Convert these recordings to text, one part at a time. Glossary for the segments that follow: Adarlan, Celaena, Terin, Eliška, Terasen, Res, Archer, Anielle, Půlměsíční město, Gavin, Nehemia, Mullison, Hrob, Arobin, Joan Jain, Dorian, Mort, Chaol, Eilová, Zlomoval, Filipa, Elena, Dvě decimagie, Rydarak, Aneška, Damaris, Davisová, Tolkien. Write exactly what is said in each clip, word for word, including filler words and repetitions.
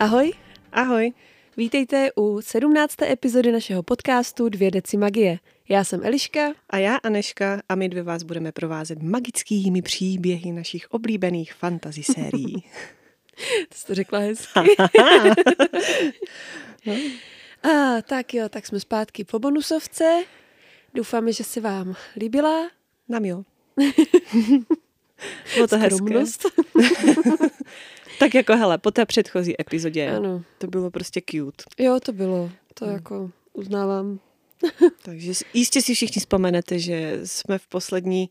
Ahoj. Ahoj. Vítejte u sedmnácté epizody našeho podcastu Dvě decimagie. Já jsem Eliška. A já Aneška a my dvě vás budeme provázet magickými příběhy našich oblíbených fantasy sérií. To jsi to řekla hezky. No. A, tak jo, tak jsme zpátky po bonusovce. Doufáme, že se vám líbila. Nám jo. Bylo to hezké. Tak jako hele, po té předchozí epizodě. Ano. To bylo prostě cute. Jo, to bylo. To hmm. jako uznávám. Takže jistě si všichni vzpomenete, že jsme v poslední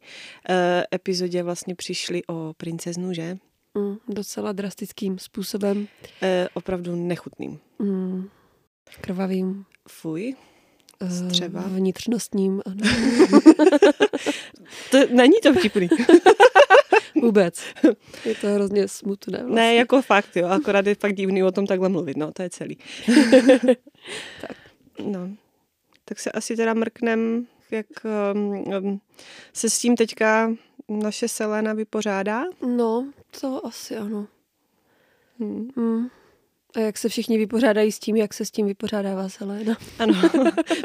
uh, epizodě vlastně přišli o princeznu, že? Mm, docela drastickým způsobem. Uh, opravdu nechutným. Mm, krvavým. Fuj. Střeba. Uh, vnitřnostním. Ano. To není to vtipný. Vůbec. Je to hrozně smutné. Vlastně. Ne, jako fakt, jo. Akorát je fakt divný o tom takhle mluvit, no. To je celý. Tak. No. Tak se asi teda mrknem, jak um, se s tím teďka naše Celaena vypořádá. No, to asi ano. Hmm. Hmm. A jak se všichni vypořádají s tím, jak se s tím vypořádává Celaena. Ano,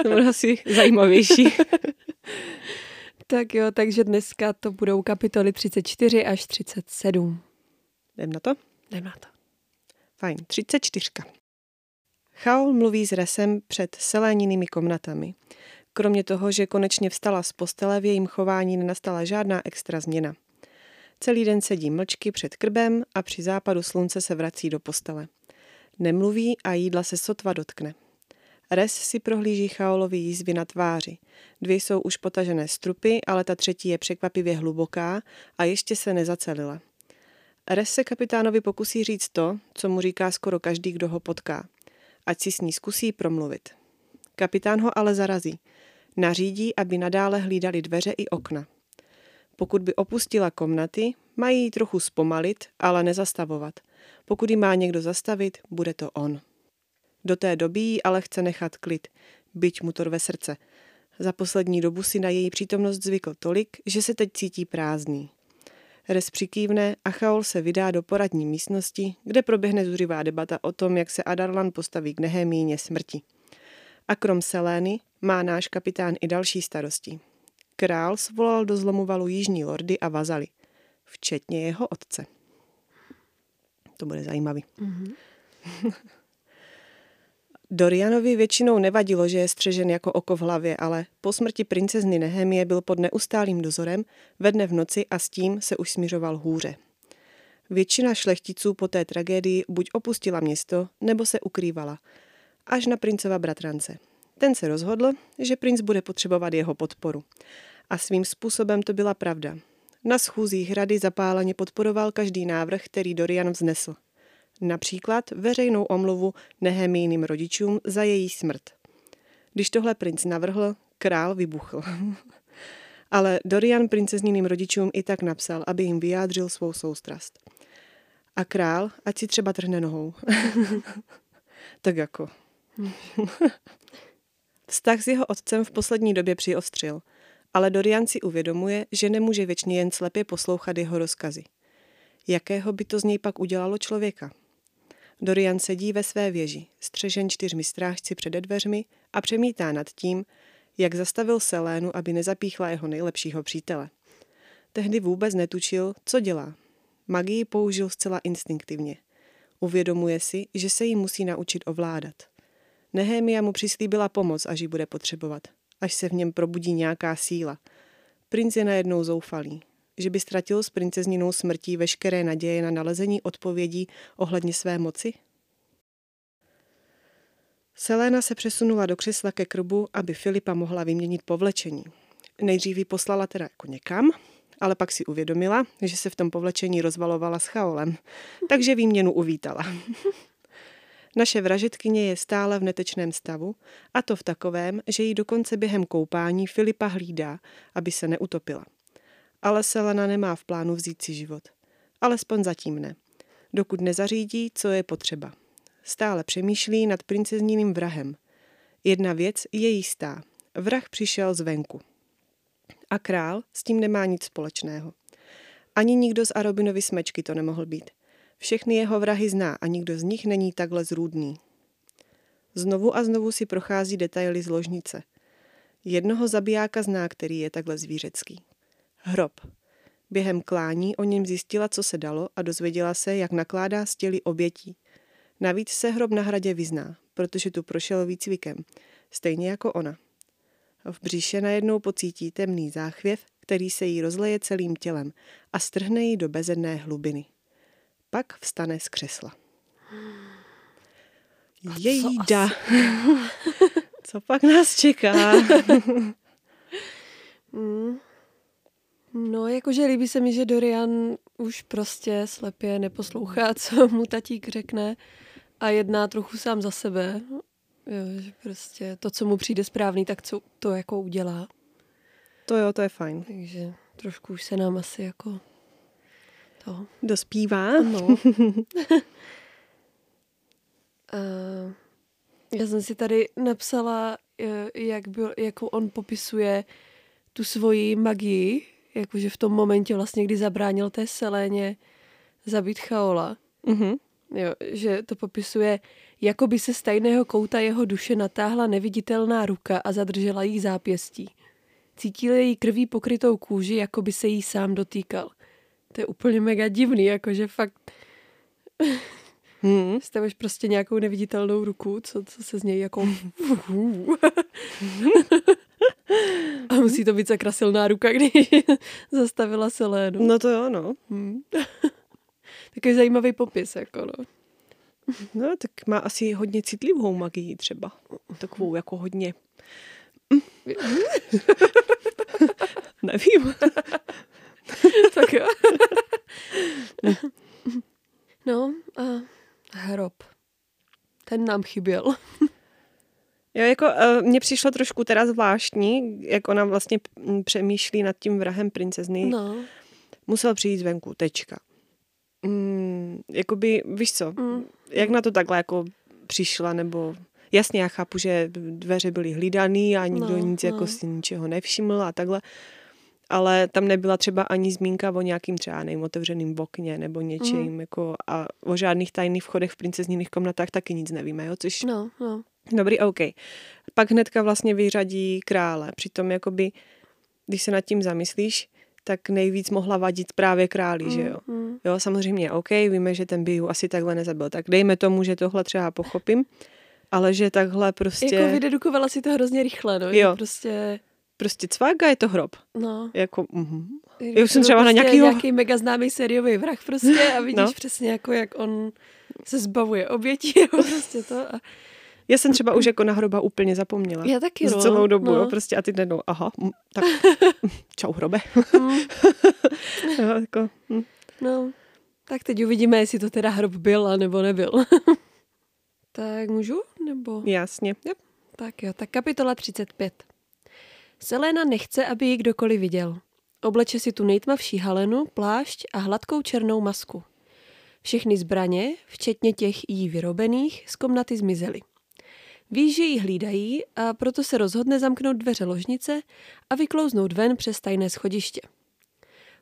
to bude asi zajímavější. Tak jo, takže dneska to budou kapitoly třicet čtyři až třicet sedm. Jdem na to? Jdem na to. Fajn, třicet čtyři. Chaol mluví s Resem před Celaeninými komnatami. Kromě toho, že konečně vstala z postele, v jejím chování nenastala žádná extra změna. Celý den sedí mlčky před krbem a při západu slunce se vrací do postele. Nemluví a jídla se sotva dotkne. Res si prohlíží Chaolovy jízvy na tváři. Dvě jsou už potažené strupy, ale ta třetí je překvapivě hluboká a ještě se nezacelila. Res se kapitánovi pokusí říct to, co mu říká skoro každý, kdo ho potká. Ať si s ní zkusí promluvit. Kapitán ho ale zarazí. Nařídí, aby nadále hlídali dveře i okna. Pokud by opustila komnaty, mají ji trochu zpomalit, ale nezastavovat. Pokud ji má někdo zastavit, bude to on. Do té doby jí ale chce nechat klid, byť mu to rve srdce. Za poslední dobu si na její přítomnost zvykl tolik, že se teď cítí prázdný. Res přikývne a Chaol se vydá do poradní místnosti, kde proběhne zuřivá debata o tom, jak se Adarlan postaví k Nehemíně smrti. A krom Celaeny má náš kapitán i další starosti. Král svolal do Zlomovalu jižní lordy a vazaly, včetně jeho otce. To bude zajímavý. Mm-hmm. Dorianovi většinou nevadilo, že je střežen jako oko v hlavě, ale po smrti princezny Nehemie byl pod neustálým dozorem, ve dne v noci a s tím se už směřoval hůře. Většina šlechticů po té tragédii buď opustila město, nebo se ukrývala. Až na princova bratrance. Ten se rozhodl, že princ bude potřebovat jeho podporu. A svým způsobem to byla pravda. Na schůzích rady zapáleně podporoval každý návrh, který Dorian vznesl. Například veřejnou omluvu Nehemijným rodičům za její smrt. Když tohle princ navrhl, král vybuchl. Ale Dorian princezniným rodičům i tak napsal, aby jim vyjádřil svou soustrast. A král, ať si třeba trhne nohou. Tak jako. Vztah s jeho otcem v poslední době přiostřil, ale Dorian si uvědomuje, že nemůže věčně jen slepě poslouchat jeho rozkazy. Jakého by to z něj pak udělalo člověka? Dorian sedí ve své věži, střežen čtyřmi strážci přede dveřmi a přemítá nad tím, jak zastavil Celaenu, aby nezapíchla jeho nejlepšího přítele. Tehdy vůbec netučil, co dělá. Magii použil zcela instinktivně. Uvědomuje si, že se jí musí naučit ovládat. Nehemia mu přislíbila pomoc, až ji bude potřebovat, až se v něm probudí nějaká síla. Princ je najednou zoufalý, že by ztratil s princezninou smrtí veškeré naděje na nalezení odpovědí ohledně své moci? Celaena se přesunula do křesla ke krbu, aby Filipa mohla vyměnit povlečení. Nejdřív ji poslala teda jako někam, ale pak si uvědomila, že se v tom povlečení rozvalovala s Chaolem, takže výměnu uvítala. Naše vražetkyně je stále v netečném stavu, a to v takovém, že ji dokonce během koupání Filipa hlídá, aby se neutopila. Ale Celaena nemá v plánu vzít si život. Alespoň zatím ne. Dokud nezařídí, co je potřeba. Stále přemýšlí nad princezním vrahem. Jedna věc je jistá. Vrah přišel zvenku. A král s tím nemá nic společného. Ani nikdo z Arobinovy smečky to nemohl být. Všechny jeho vrahy zná a nikdo z nich není takhle zrůdný. Znovu a znovu si prochází detaily z ložnice. Jednoho zabijáka zná, který je takhle zvířecký. Hrob. Během klání o něm zjistila, co se dalo a dozvěděla se, jak nakládá s těly obětí. Navíc se Hrob na hradě vyzná, protože tu prošel výcvikem, stejně jako ona. V břiše najednou pocítí temný záchvěv, který se jí rozleje celým tělem a strhne ji do bezedné hlubiny. Pak vstane z křesla. Jejda! Co pak nás čeká? No, jakože líbí se mi, že Dorian už prostě slepě neposlouchá, co mu tatík řekne a jedná trochu sám za sebe. Jo, že prostě to, co mu přijde správný, tak co to jako udělá. To jo, to je fajn. Takže trošku už se nám asi jako to... dospívá. No. Uh, já jsem si tady napsala, jak byl, jak on popisuje tu svoji magii, jakože v tom momentě vlastně, kdy zabránil té Celaeně zabít Chaola. Mhm. Jo, že to popisuje, jako by se z tajného kouta jeho duše natáhla neviditelná ruka a zadržela jí zápěstí. Cítil její krví pokrytou kůži, jako by se jí sám dotýkal. To je úplně mega divný, jakože fakt... Hmm. Stavíš prostě nějakou neviditelnou ruku, co, co se z něj jako... A musí to být sakra silná ruka, když zastavila Celaenu. No to jo, no. Hmm. Takový zajímavý popis, jako no. No, tak má asi hodně citlivou magii třeba. Takovou jako hodně... Nevím. Tak jo. No a Hrob. Ten nám chyběl. Jo, jako mně přišlo trošku teda zvláštní, jak ona vlastně přemýšlí nad tím vrahem princezny. No. Musel přijít zvenku, tečka. Mm, jakoby, víš co, mm. jak na to takhle jako přišla, nebo... Jasně, já chápu, že dveře byly hlídaný a nikdo no, nic no. jako si ničeho nevšiml a takhle, ale tam nebyla třeba ani zmínka o nějakým třeba otevřeným okně nebo něčím, mm. jako a o žádných tajných vchodech v princezniných komnatách taky nic nevíme, jo, což... No, no. Dobrý, OK. Pak hnedka vlastně vyřadí krále, přitom jakoby, když se nad tím zamyslíš, tak nejvíc mohla vadit právě králi, mm, že jo? Mm. Jo, samozřejmě, OK, víme, že ten by ju asi takhle nezabil, tak dejme tomu, že tohle třeba pochopím, ale že takhle prostě... Jako vydedukovala si to hrozně rychle, no? Jo. Prostě... Prostě cvák a je to Hrob. No. Jako, mhm. Já jsem třeba prostě na nějakýho... nějaký mega známý sériový vrah prostě a vidíš no. přesně jako, jak on se zbavuje obětí, jo, prostě to a... Já jsem třeba už jako na Hroba úplně zapomněla. Já taky, no. Z celou dobu, no. jo, prostě a ty jednou, aha, m, tak čau Hrobe. Mm. jo, jako, mm. No, tak teď uvidíme, jestli to teda Hrob byl, anebo nebyl. Tak můžu? Nebo? Jasně. Yep. Tak jo, tak kapitola třicet pět. Celaena nechce, aby ji kdokoliv viděl. Obleče si tu nejtmavší halenu, plášť a hladkou černou masku. Všechny zbraně, včetně těch jí vyrobených, z komnaty zmizely. Ví, že ji hlídají a proto se rozhodne zamknout dveře ložnice a vyklouznout ven přes tajné schodiště.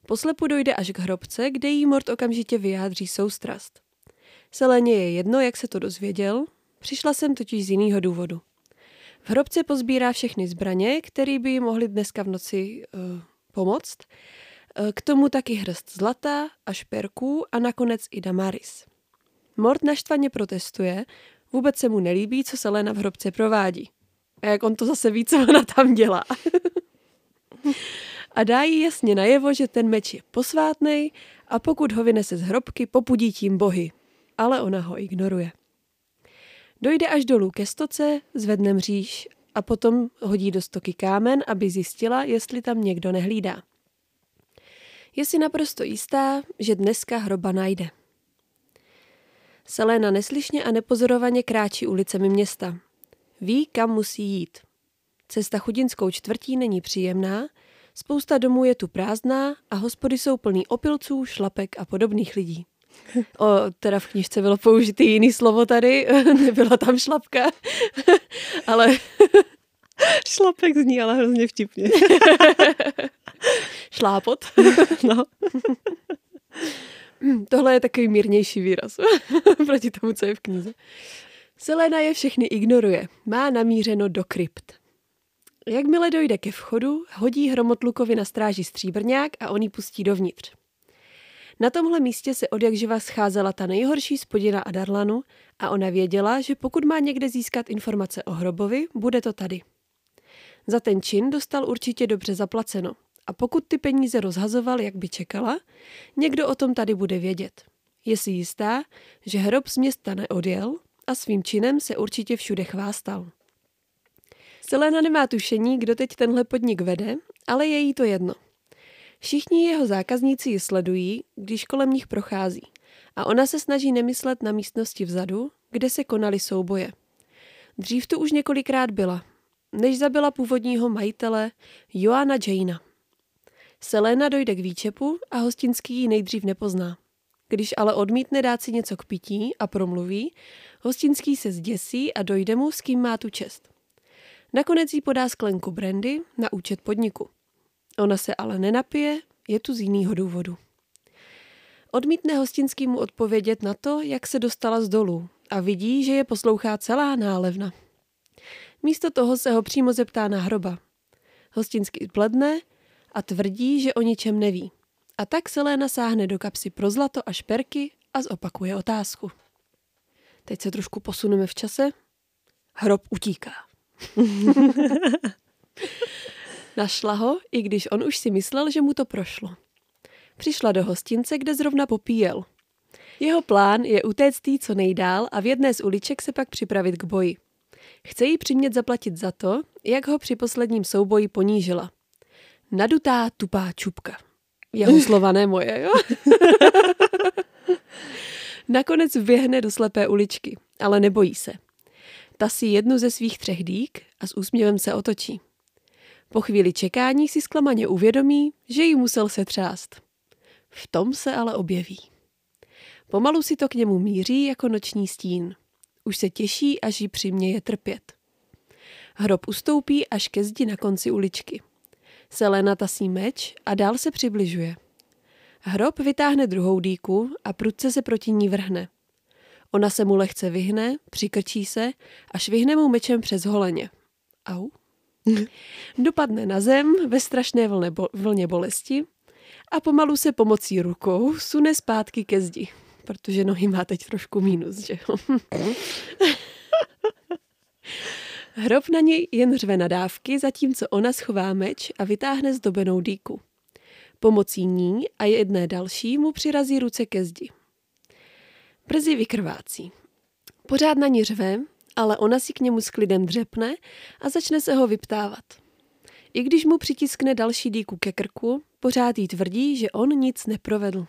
Poslepu dojde až k hrobce, kde jí Mort okamžitě vyjádří soustrast. Celaeně je jedno, jak se to dozvěděl, přišla jsem totiž z jiného důvodu. V hrobce pozbírá všechny zbraně, které by jí mohly dneska v noci uh, pomoct, k tomu taky hrst zlata a šperků a nakonec i Damaris. Mort naštvaně protestuje, vůbec se mu nelíbí, co Celaena v hrobce provádí. A jak on to zase ví, co ona tam dělá. A dá jí jasně najevo, že ten meč je posvátnej a pokud ho vynese z hrobky, popudí tím bohy. Ale ona ho ignoruje. Dojde až dolů ke stoce, zvedne mříž a potom hodí do stoky kámen, aby zjistila, jestli tam někdo nehlídá. Je si naprosto jistá, že dneska Hroba najde. Celaena neslyšně a nepozorovaně kráčí ulicemi města. Ví, kam musí jít. Cesta chudinskou čtvrtí není příjemná, spousta domů je tu prázdná a hospody jsou plný opilců, šlapek a podobných lidí. O, teda v knižce bylo použité jiný slovo tady, nebyla tam šlapka, ale... Šlapek zní ale hrozně vtipně. Šlápot. No. Tohle je takový mírnější výraz proti tomu, co je v knize. Celaena je všechny ignoruje. Má namířeno do krypt. Jakmile dojde ke vchodu, hodí Hromotlukovi na stráži stříbrňák a on ji pustí dovnitř. Na tomhle místě se odjakživa scházela ta nejhorší spodina Adarlanu a ona věděla, že pokud má někde získat informace o Hrobovi, bude to tady. Za ten čin dostal určitě dobře zaplaceno a pokud ty peníze rozhazoval, jak by čekala, někdo o tom tady bude vědět. Je si jistá, že Hrob z města neodjel a svým činem se určitě všude chvástal. Celaena nemá tušení, kdo teď tenhle podnik vede, ale je jí to jedno. Všichni jeho zákazníci ji sledují, když kolem nich prochází a ona se snaží nemyslet na místnosti vzadu, kde se konaly souboje. Dřív tu už několikrát byla, než zabila původního majitele Joana Jaina. Celaena dojde k výčepu a hostinský ji nejdřív nepozná. Když ale odmítne dát si něco k pití a promluví, hostinský se zděsí a dojde mu, s kým má tu čest. Nakonec jí podá sklenku brandy na účet podniku. Ona se ale nenapije, je tu z jiného důvodu. Odmítne hostinskému odpovědět na to, jak se dostala z dolů a vidí, že je poslouchá celá nálevna. Místo toho se ho přímo zeptá na Hroba. Hostinský bledne a tvrdí, že o ničem neví. A tak Celaena sáhne do kapsy pro zlato a šperky a zopakuje otázku. Teď se trošku posuneme v čase. Hrob utíká. Našla ho, i když on už si myslel, že mu to prošlo. Přišla do hostince, kde zrovna popíjel. Jeho plán je utéct jí co nejdál a v jedné z uliček se pak připravit k boji. Chce jí přimět zaplatit za to, jak ho při posledním souboji ponížila. Nadutá tupá čupka. Jeho slova, ne moje, jo? Nakonec vběhne do slepé uličky, ale nebojí se. Ta si jednu ze svých třech dýk a s úsměvem se otočí. Po chvíli čekání si zklamaně uvědomí, že jí musel setřást. V tom se ale objeví. Pomalu si to k němu míří jako noční stín. Už se těší, až jí přiměje trpět. Hrob ustoupí až ke zdi na konci uličky. Celaena tasí meč a dál se přibližuje. Hrob vytáhne druhou dýku a prudce se proti ní vrhne. Ona se mu lehce vyhne, přikrčí se a švihne mu mečem přes holeně. Au. Dopadne na zem ve strašné vlne bo- vlně bolesti a pomalu se pomocí rukou sune zpátky ke zdi, protože nohy má teď trošku mínus, že jo? Hrob na něj jen řve nadávky, zatímco ona schová meč a vytáhne zdobenou dýku. Pomocí ní a jedné další mu přirazí ruce ke zdi. Brzy vykrvácí. Pořád na ní řve, ale ona si k němu s klidem dřepne a začne se ho vyptávat. I když mu přitiskne další dýku ke krku, pořád jí tvrdí, že on nic neprovedl.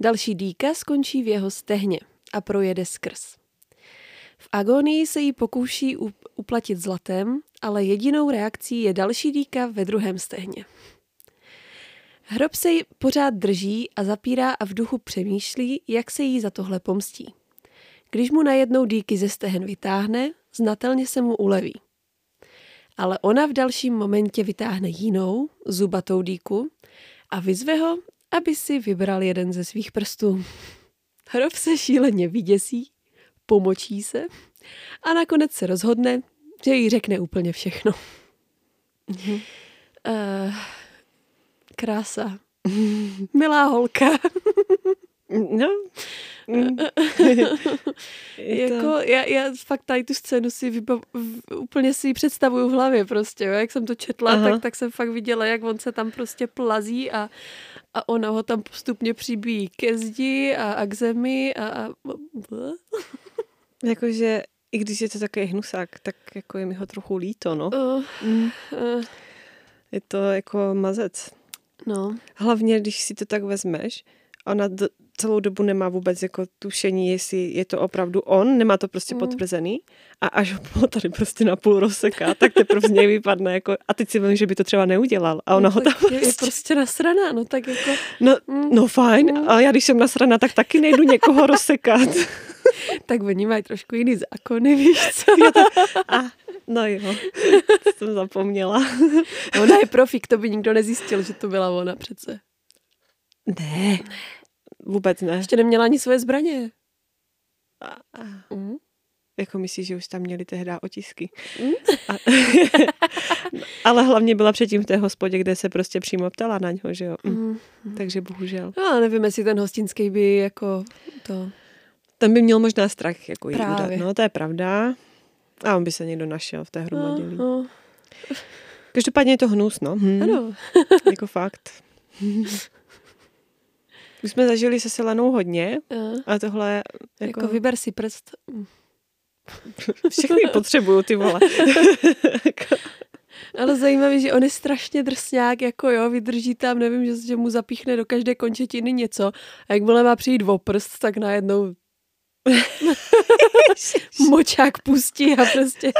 Další dýka skončí v jeho stehně a projede skrz. V agonii se jí pokouší uplatit zlatem, ale jedinou reakcí je další dýka ve druhém stehně. Hrob se jí pořád drží a zapírá a v duchu přemýšlí, jak se jí za tohle pomstí. Když mu najednou dýky ze stehen vytáhne, znatelně se mu uleví. Ale ona v dalším momentě vytáhne jinou, zubatou dýku a vyzve ho, aby si vybral jeden ze svých prstů. Hrob se šíleně vyděsí, pomočí se a nakonec se rozhodne, že jí řekne úplně všechno. Mm-hmm. Uh, krása. Milá holka. No. Mm. jako, já, já fakt tady tu scénu si vybav, úplně si ji představuju v hlavě prostě, jo? Jak jsem to četla, tak, tak jsem fakt viděla, jak on se tam prostě plazí a, a ona ho tam postupně přibíjí ke zdi a, a k zemi a, a... Jakože i když je to takový hnusák, tak jako je mi ho trochu líto, no. Uh, mm. uh. Je to jako mazec. No. Hlavně, když si to tak vezmeš, ona d- celou dobu nemá vůbec jako tušení, jestli je to opravdu on, nemá to prostě mm. potvrzený a až ho tady prostě napůl rozseká, tak teprve z něj vypadne jako, a teď si vím, že by to třeba neudělal a ona no, ho tam... Je, prostě... je prostě nasraná, no tak jako... No, mm. no fajn, mm. ale já když jsem nasraná, tak taky nejdu někoho rozsekat. Tak oni mají trošku jiný zákony, víš co? A, no jo, to jsem zapomněla. Ona je profík, to by nikdo nezjistil, že to byla ona přece. Ne, Vůbec ne. Ještě neměla ani svoje zbraně. A, mm. Jako myslíš, že už tam měli tehdy otisky. Mm. A, ale hlavně byla předtím v té hospodě, kde se prostě přímo ptala na něho, že jo. Mm. Mm. Takže bohužel. No, ale nevím, jestli ten hostinský by jako to... Tam by měl možná strach jako jí udat. No, to je pravda. A on by se někdo našel v té hromadělí. No, no. Každopádně je to hnus, no. Hm. Ano. Jako fakt. Už jsme zažili se Celaenou hodně, a tohle... Jako, jako vyber si prst. Všechny potřebuju, ty vole. Ale zajímavé, že on je strašně drsňák, jako jo, vydrží tam, nevím, že, že mu zapíchne do každé končetiny něco. A jakmile má přijít o prst, tak najednou... Močák pustí a prostě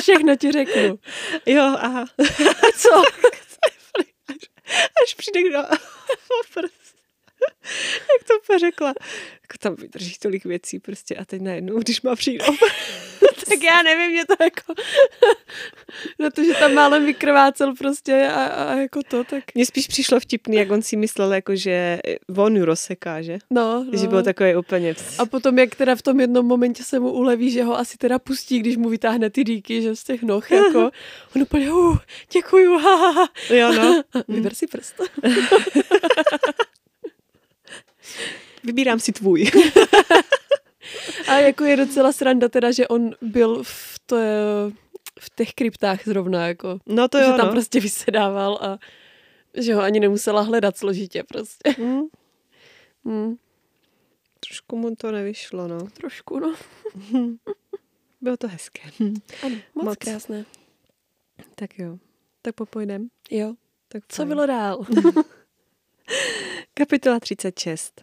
všechno ti řeknu. Jo, aha. A co? Až, až přijde kdo o prst. Jak to úplně řekla. Jako tam vydrží tolik věcí prostě a teď najednou, když má přijít o prst. Tak já nevím, mě to jako... No to, že tam málem vykrvácel prostě a, a jako to, tak... Mně spíš přišlo vtipný, jak on si myslel, jako, že on ju rozseká, že? No, no. Že bylo takové úplně... A potom, jak teda v tom jednom momentě se mu uleví, že ho asi teda pustí, když mu vytáhne ty dýky, že z těch noh, jako... On úplně, uh, děkuju, ha, ha, ha. Jo, no. Vyber si prst. Vybírám si tvůj. A jako je docela sranda teda, že on byl v, to, v těch kryptách zrovna, jako. No to jo, že tam no. Prostě vysedával a že ho ani nemusela hledat složitě prostě. Mm. Mm. Trošku mu to nevyšlo, no. Trošku, no. Bylo to hezké. Ano, moc, moc krásné. Tak jo. Tak popojdem. Jo. Tak co bylo dál? Kapitola třicet šest.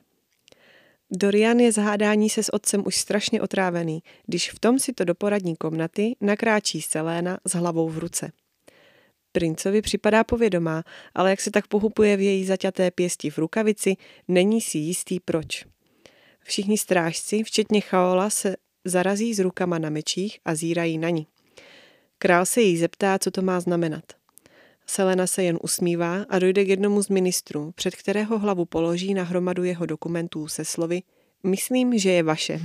Dorian je z hádání se s otcem už strašně otrávený, když v tom si to do poradní komnaty nakráčí Celaena s hlavou v ruce. Princovi připadá povědomá, ale jak se tak pohupuje v její zaťaté pěsti v rukavici, není si jistý proč. Všichni strážci, včetně Chaola, se zarazí s rukama na mečích a zírají na ní. Král se jí zeptá, co to má znamenat. Celaena se jen usmívá a dojde k jednomu z ministrů, před kterého hlavu položí na hromadu jeho dokumentů se slovy "Myslím, že je vaše."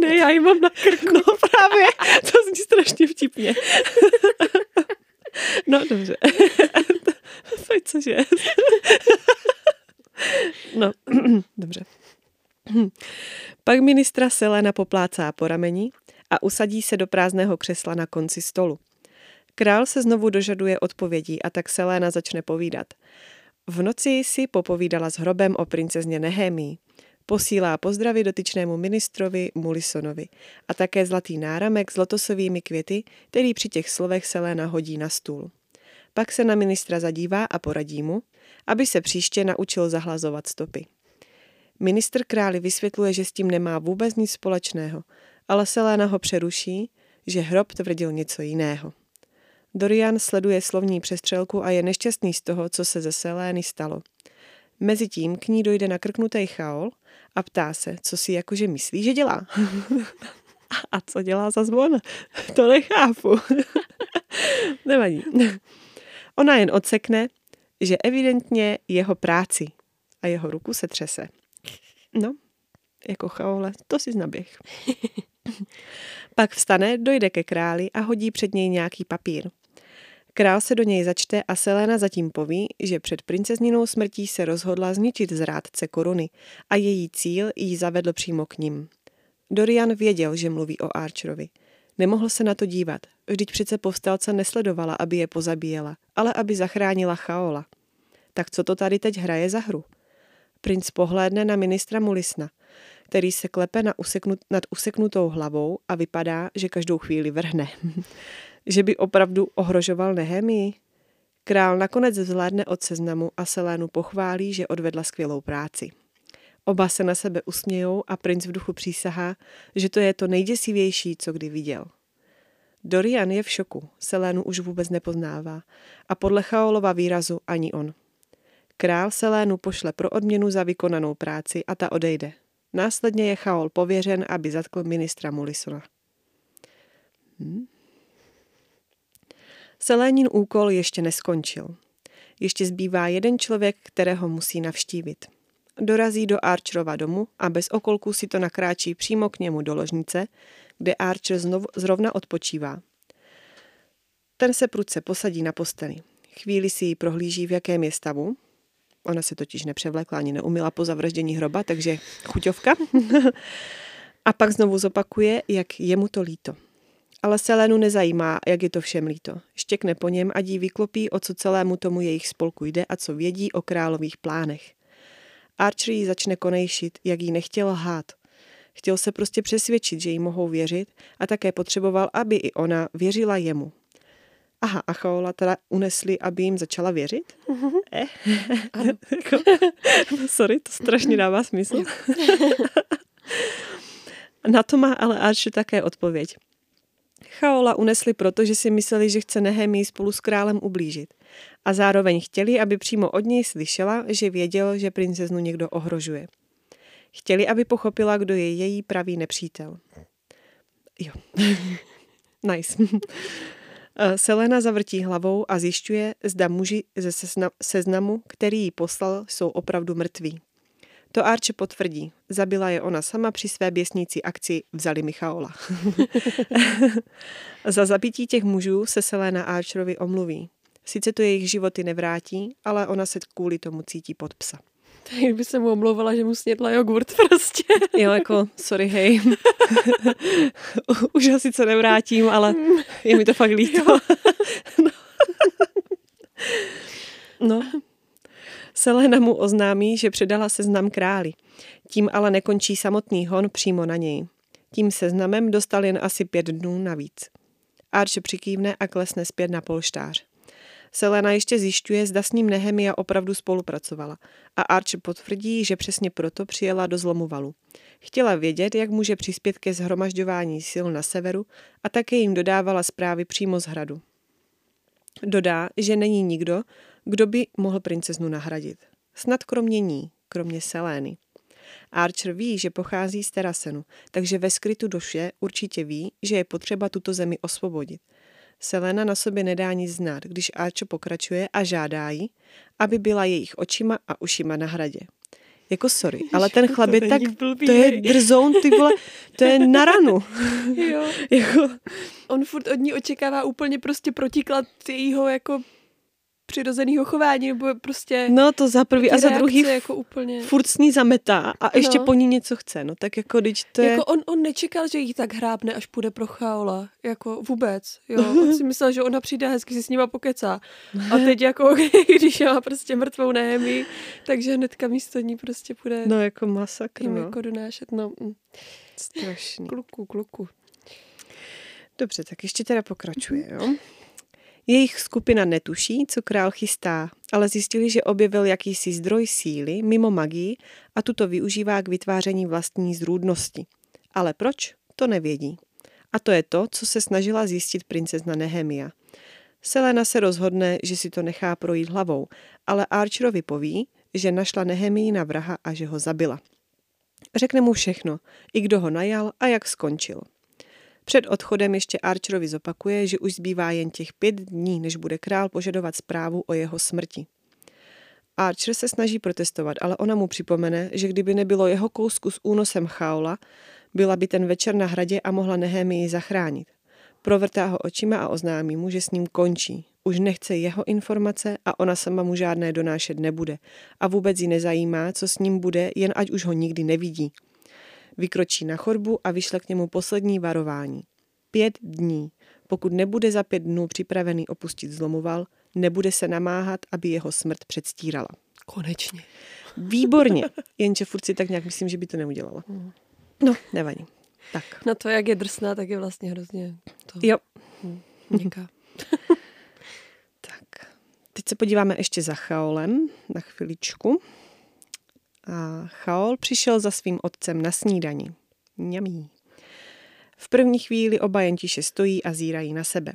Ne, já ji mám na krku. No, právě, to zní strašně vtipně. No, dobře. To je cože. No, dobře. Pak ministra Celaena poplácá po rameni a usadí se do prázdného křesla na konci stolu. Král se znovu dožaduje odpovědí a tak Celaena začne povídat. V noci si popovídala s Hrobem o princezně Nehemii. Posílá pozdravy dotyčnému ministrovi Mullisonovi a také zlatý náramek s lotosovými květy, který při těch slovech Celaena hodí na stůl. Pak se na ministra zadívá a poradí mu, aby se příště naučil zahlazovat stopy. Ministr králi vysvětluje, že s tím nemá vůbec nic společného, ale Celaena ho přeruší, že Hrob tvrdil něco jiného. Dorian sleduje slovní přestřelku a je nešťastný z toho, co se ze Celaeny stalo. Mezitím k ní dojde nakrknutý Chaol a ptá se, co si jakože myslí, že dělá. A co dělá za zvon? To nechápu. Nevadí. Ona jen odsekne, že evidentně jeho práci a jeho ruku se třese. No, jako Chaole, to si znaběh. Pak vstane, dojde ke králi a hodí před něj nějaký papír. Král se do něj začte a Celaena zatím poví, že před princezninou smrtí se rozhodla zničit zrádce koruny a její cíl jí zavedl přímo k ním. Dorian věděl, že mluví o Archerovi. Nemohl se na to dívat, vždyť přece povstalce nesledovala, aby je pozabíjela, ale aby zachránila Chaola. Tak co to tady teď hraje za hru? Princ pohlédne na ministra Mullisona, který se klepe na useknut, nad useknutou hlavou a vypadá, že každou chvíli vrhne. Že by opravdu ohrožoval Nehemii? Král nakonec vzhlédne od seznamu a Celaenu pochválí, že odvedla skvělou práci. Oba se na sebe usmějou a princ v duchu přísahá, že to je to nejděsivější, co kdy viděl. Dorian je v šoku, Celaenu už vůbec nepoznává a podle Chaolova výrazu ani on. Král Celaenu pošle pro odměnu za vykonanou práci a ta odejde. Následně je Chaol pověřen, aby zatkl ministra Mullisona. Hmm. Celaenin úkol ještě neskončil. Ještě zbývá jeden člověk, kterého musí navštívit. dorazí do Archerova domu a bez okolků si to nakráčí přímo k němu do ložnice, kde Archer znov, zrovna odpočívá. Ten se prudce posadí na posteli. Chvíli si ji prohlíží, v jakém je stavu. Ona se totiž nepřevlekla ani neumila po zavraždění Hroba, takže chuťovka. A pak znovu zopakuje, jak je mu to líto. Ale Celaenu nezajímá, jak je to všem líto. Štěkne po něm, ať jí vyklopí, o co celému tomu jejich spolku jde a co vědí o králových plánech. Archer jí začne konejšit, jak jí nechtěl lhát. Chtěl se prostě přesvědčit, že jí mohou věřit a také potřeboval, aby i ona věřila jemu. Aha, a Chaola teda unesli, aby jim začala věřit? Mm-hmm. Eh? Ano. Sorry, to strašně dává smysl. Na to má ale Archer také odpověď. Chaola unesli proto, že si mysleli, že chce Nehemii spolu s králem ublížit. A zároveň chtěli, aby přímo od něj slyšela, že věděl, že princeznu někdo ohrožuje. Chtěli, aby pochopila, kdo je její pravý nepřítel. Jo. Nice. Celaena zavrtí hlavou a zjišťuje, zda muži ze seznamu, který jí poslal, jsou opravdu mrtví. To Archer potvrdí. Zabila je ona sama při své běsnící akci Vzali mi Chaola. Za zabití těch mužů se Celaena Archerovi omluví. Sice to jejich životy nevrátí, ale ona se kvůli tomu cítí pod psa. Tak by se mu omlouvala, že mu snědla jogurt prostě. Jo, jako sorry, hej. Už ho sice nevrátím, ale je mi to fakt líto. No. No. Celaena mu oznámí, že předala seznam králi. Tím ale nekončí samotný hon přímo na něj. Tím seznamem dostal jen asi pět dnů navíc. Archer přikývne a klesne zpět na polštář. Celaena ještě zjišťuje, zda s ním Nehemia opravdu spolupracovala a Archer potvrdí, že přesně proto přijela do Zlomovalu. Chtěla vědět, jak může přispět ke zhromažďování sil na severu a také jim dodávala zprávy přímo z hradu. Dodá, že není nikdo, kdo by mohl princeznu nahradit. Snad kromě ní, kromě Celaeny. Archer ví, že pochází z Terasenu, takže ve skrytu duše určitě ví, že je potřeba tuto zemi osvobodit. Celaena na sobě nedá nic znát, když Archer pokračuje a žádá ji, aby byla jejich očima a ušima na hradě. Jako sorry, ale ten chlap je tak, to je drzoun, ty vole, to je na ranu. Jo. Jako. On furt od ní očekává úplně prostě protiklad jejího jako přirozenýho chování, nebo prostě. No to za prvý a za druhý jako úplně furt s ní zametá a ještě no. Po ní něco chce, no tak jako když to je. Jako on, on nečekal, že jí tak hrábne, až půjde pro Chaola, jako vůbec, jo. On si myslel, že ona přijde hezky, si s nima pokecá. A teď jako, když má prostě mrtvou Nehemii, takže hnedka místo ní prostě půjde. No jako masakr, jim no. Jako donášet, no. Strašný. Kluku, kluku. Dobře, tak ještě teda pokračuje, jo. Jejich skupina netuší, co král chystá, ale zjistili, že objevil jakýsi zdroj síly mimo magii a tuto využívá k vytváření vlastní zrůdnosti. Ale proč? To nevědí. A to je to, co se snažila zjistit princezna Nehemia. Celaena se rozhodne, že si to nechá projít hlavou, ale Archerovi poví, že našla Nehemii na vraha a že ho zabila. Řekne mu všechno, i kdo ho najal a jak skončil. Před odchodem ještě Archerovi zopakuje, že už zbývá jen těch pět dní, než bude král požadovat zprávu o jeho smrti. Archer se snaží protestovat, ale ona mu připomene, že kdyby nebylo jeho kousku s únosem Chaola, byla by ten večer na hradě a mohla Nehemii zachránit. Provrtá ho očima a oznámí mu, že s ním končí. Už nechce jeho informace a ona sama mu žádné donášet nebude. A vůbec ji nezajímá, co s ním bude, jen ať už ho nikdy nevidí. Vykročí na chodbu a vyšle k němu poslední varování. Pět dní. Pokud nebude za pět dnů připravený opustit Zlomoval, nebude se namáhat, aby jeho smrt předstírala. Konečně. Výborně. Jenže furt si tak nějak myslím, že by to neudělala. No, nevadí. Tak. No to, jak je drsná, tak je vlastně hrozně to. Jo. Děká. Tak. Teď se podíváme ještě za Chaolem na chviličku. A Chaol přišel za svým otcem na snídani. Mňamí. V první chvíli oba jen tiše stojí a zírají na sebe.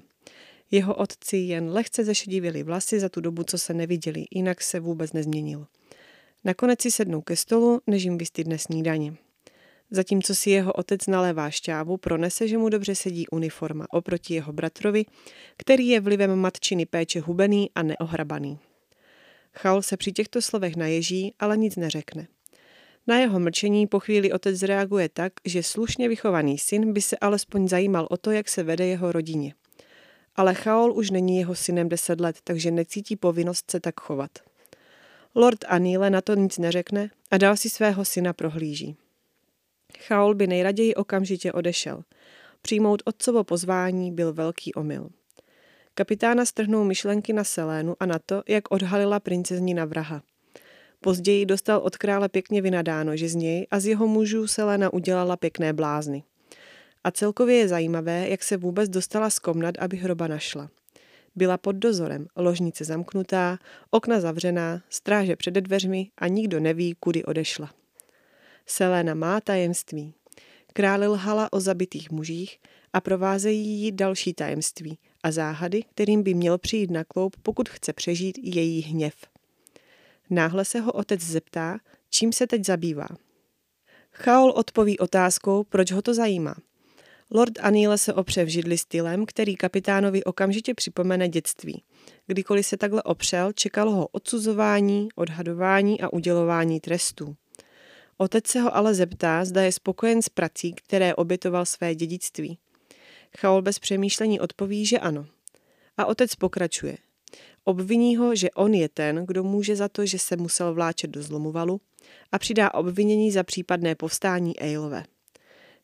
Jeho otci jen lehce zešedivěli vlasy za tu dobu, co se neviděli, jinak se vůbec nezměnil. Nakonec si sednou ke stolu, než jim vystydne snídaně. Zatímco si jeho otec nalévá šťávu, pronese, že mu dobře sedí uniforma oproti jeho bratrovi, který je vlivem matčiny péče hubený a neohrabaný. Chaol se při těchto slovech naježí, ale nic neřekne. Na jeho mlčení po chvíli otec zreaguje tak, že slušně vychovaný syn by se alespoň zajímal o to, jak se vede jeho rodině. Ale Chaol už není jeho synem deset let, takže necítí povinnost se tak chovat. Lord Anielle na to nic neřekne a dál si svého syna prohlíží. Chaol by nejraději okamžitě odešel. Přijmout otcovo pozvání byl velký omyl. Kapitána strhnou myšlenky na Celaenu a na to, jak odhalila princezní na vraha. Později dostal od krále pěkně vynadáno, že z něj a z jeho mužů Celaena udělala pěkné blázny. A celkově je zajímavé, jak se vůbec dostala z komnat, aby Hroba našla. Byla pod dozorem, ložnice zamknutá, okna zavřená, stráže před dveřmi a nikdo neví, kudy odešla. Celaena má tajemství. Králi lhala o zabitých mužích a provázejí ji další tajemství a záhady, kterým by měl přijít na kloup, pokud chce přežít její hněv. Náhle se ho otec zeptá, čím se teď zabývá. Chaol odpoví otázkou, proč ho to zajímá. Lord Anielle se opře v židli stylem, který kapitánovi okamžitě připomene dětství. Kdykoliv se takhle opřel, čekalo ho odsuzování, odhadování a udělování trestů. Otec se ho ale zeptá, zda je spokojen s prací, které obětoval své dědictví. Chaol bez přemýšlení odpoví, že ano. A otec pokračuje. Obviní ho, že on je ten, kdo může za to, že se musel vláčet do Zlomuvalu, a přidá obvinění za případné povstání Eilové.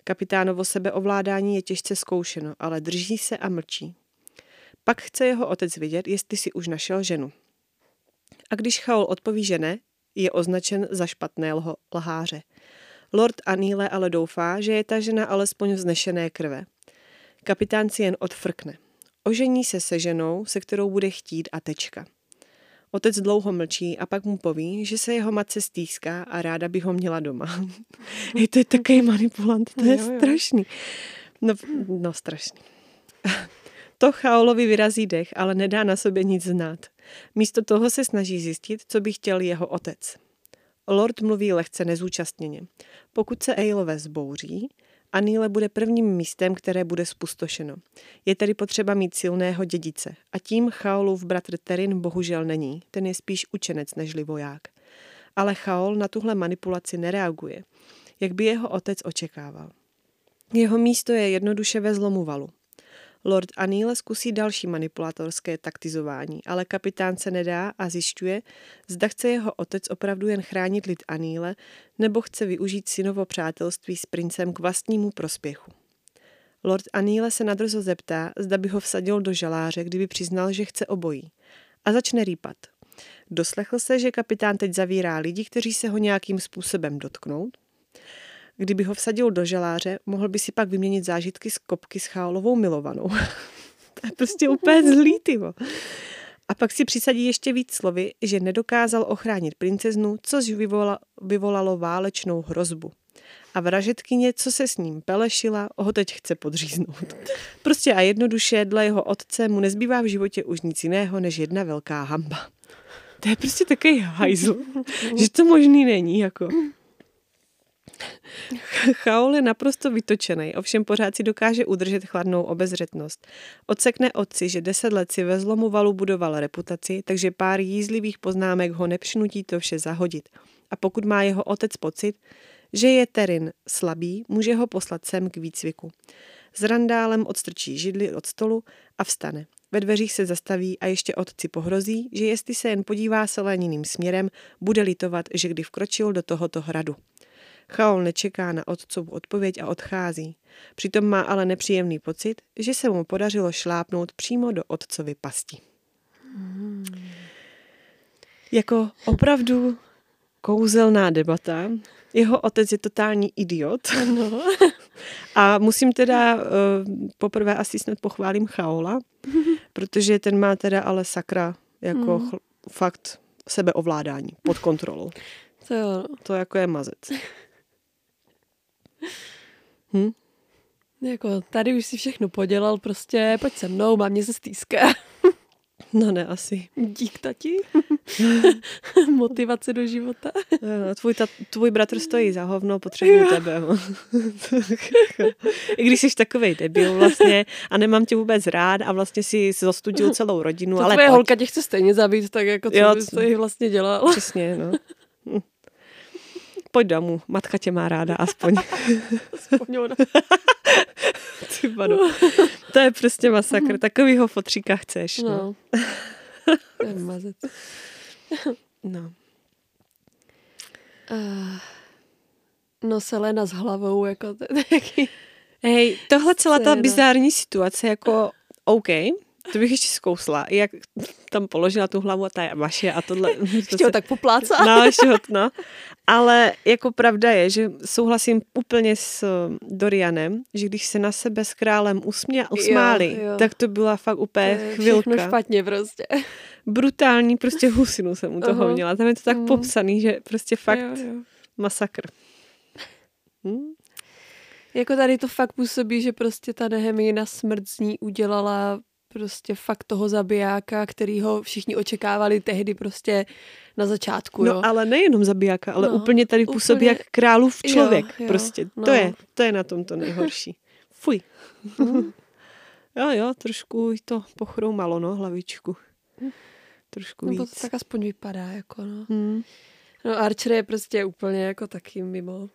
Kapitánovo sebeovládání je těžce zkoušeno, ale drží se a mlčí. Pak chce jeho otec vidět, jestli si už našel ženu. A když Chaol odpoví, že ne, je označen za špatného lháře. Lord Anielle ale doufá, že je ta žena alespoň vznešené krve. Kapitán si jen odfrkne. Ožení se se ženou, se kterou bude chtít a tečka. Otec dlouho mlčí a pak mu poví, že se jeho matce stýská a ráda by ho měla doma. Hej, to je takový manipulant, to je jo, jo. strašný. No, no strašný. To Chaolovi vyrazí dech, ale nedá na sobě nic znát. Místo toho se snaží zjistit, co by chtěl jeho otec. Lord mluví lehce nezúčastněně. Pokud se Eilové zbouří, Anielle bude prvním místem, které bude spustošeno. Je tedy potřeba mít silného dědice. A tím Chaolův bratr Terin bohužel není. Ten je spíš učenec nežli voják. Ale Chaol na tuhle manipulaci nereaguje, jak by jeho otec očekával. Jeho místo je jednoduše ve Zlomuvalu. Lord Anielle zkusí další manipulatorské taktizování, ale kapitán se nedá a zjišťuje, zda chce jeho otec opravdu jen chránit lid Anielle, nebo chce využít synovo přátelství s princem k vlastnímu prospěchu. Lord Anielle se nadrzo zeptá, zda by ho vsadil do žaláře, kdyby přiznal, že chce obojí. A začne rýpat. Doslechl se, že kapitán teď zavírá lidi, kteří se ho nějakým způsobem dotknou. Kdyby ho vsadil do žaláře, mohl by si pak vyměnit zážitky z kopky s Chaolovou milovanou. To je prostě úplně zlý, tyvo. A pak si přisadí ještě víc slovy, že nedokázal ochránit princeznu, což vyvola, vyvolalo válečnou hrozbu. A vražetkyně, co se s ním pelešila, ho teď chce podříznout. Prostě a jednoduše, dle jeho otce mu nezbývá v životě už nic jiného, než jedna velká hamba. To je prostě takový hajzl, že to možný není, jako... Chaol je naprosto vytočený, ovšem pořád si dokáže udržet chladnou obezřetnost. Odsekne otci, že deset let si ve Zlomuvalu budoval reputaci, takže pár jízlivých poznámek ho nepřinutí to vše zahodit. A pokud má jeho otec pocit, že je Terin slabý, může ho poslat sem k výcviku. S randálem odstrčí židli od stolu a vstane. Ve dveřích se zastaví a ještě otci pohrozí, že jestli se jen podívá Celaeniným směrem, bude litovat, že kdy vkročil do tohoto hradu. Chaol nečeká na otcovu odpověď a odchází. Přitom má ale nepříjemný pocit, že se mu podařilo šlápnout přímo do otcovy pasti. Hmm. Jako opravdu kouzelná debata. Jeho otec je totální idiot. No. A musím teda uh, poprvé asi snad pochválím Chaola, protože ten má teda ale sakra jako hmm. chl- fakt sebeovládání pod kontrolou. To, jo. To jako je mazec. Hm? Jako, tady už si všechno podělal, prostě pojď se mnou, mám mě se stýská. No ne, asi. Dík, tati. Motivace do života. No, tvůj, ta, tvůj bratr stojí za hovno, potřebuji tebe. I když jsi takovej debil vlastně a nemám tě vůbec rád a vlastně si zostudil celou rodinu. To ale tvoje pojď. Holka tě chce stejně zabít, tak jako co jo, bys to jí vlastně dělal. Přesně, no. Pojď domů, matka tě má ráda, aspoň. Aspoň ona. To je prostě masakr. Takovýho fotříka chceš. No. No. Mazec. No. Uh, no Celaena s hlavou, jako t- taky. Hej, tohle celá ta bizární situace, jako OK, to bych ještě zkousla. Jak tam položila tu hlavu a ta je vaše a tohle. Ještě to ho se... tak poplácá. No, ještě ho, no. Ale jako pravda je, že souhlasím úplně s Dorianem, že když se na sebe s králem usměl, usmáli, jo, jo. tak to byla fakt úplně je, chvilka. Všechno špatně prostě. Brutální, prostě husinu jsem u toho uh-huh. měla. Tam je to tak uh-huh. popsaný, že prostě fakt jo, jo. masakr. Hm? Jako tady to fakt působí, že prostě ta Nehemia na smrt z ní udělala prostě fakt toho zabijáka, kterýho všichni očekávali tehdy prostě na začátku. No jo. Ale nejenom zabijáka, ale no, úplně tady působí úplně... jak králův člověk. Jo, jo, prostě no. to, je, to je na tom to nejhorší. Fuj. Mm. jo, jo, trošku to pochroumalo, no, hlavičku. Trošku no, víc. To tak aspoň vypadá, jako no. Mm. No Archer je prostě úplně jako taky mimo.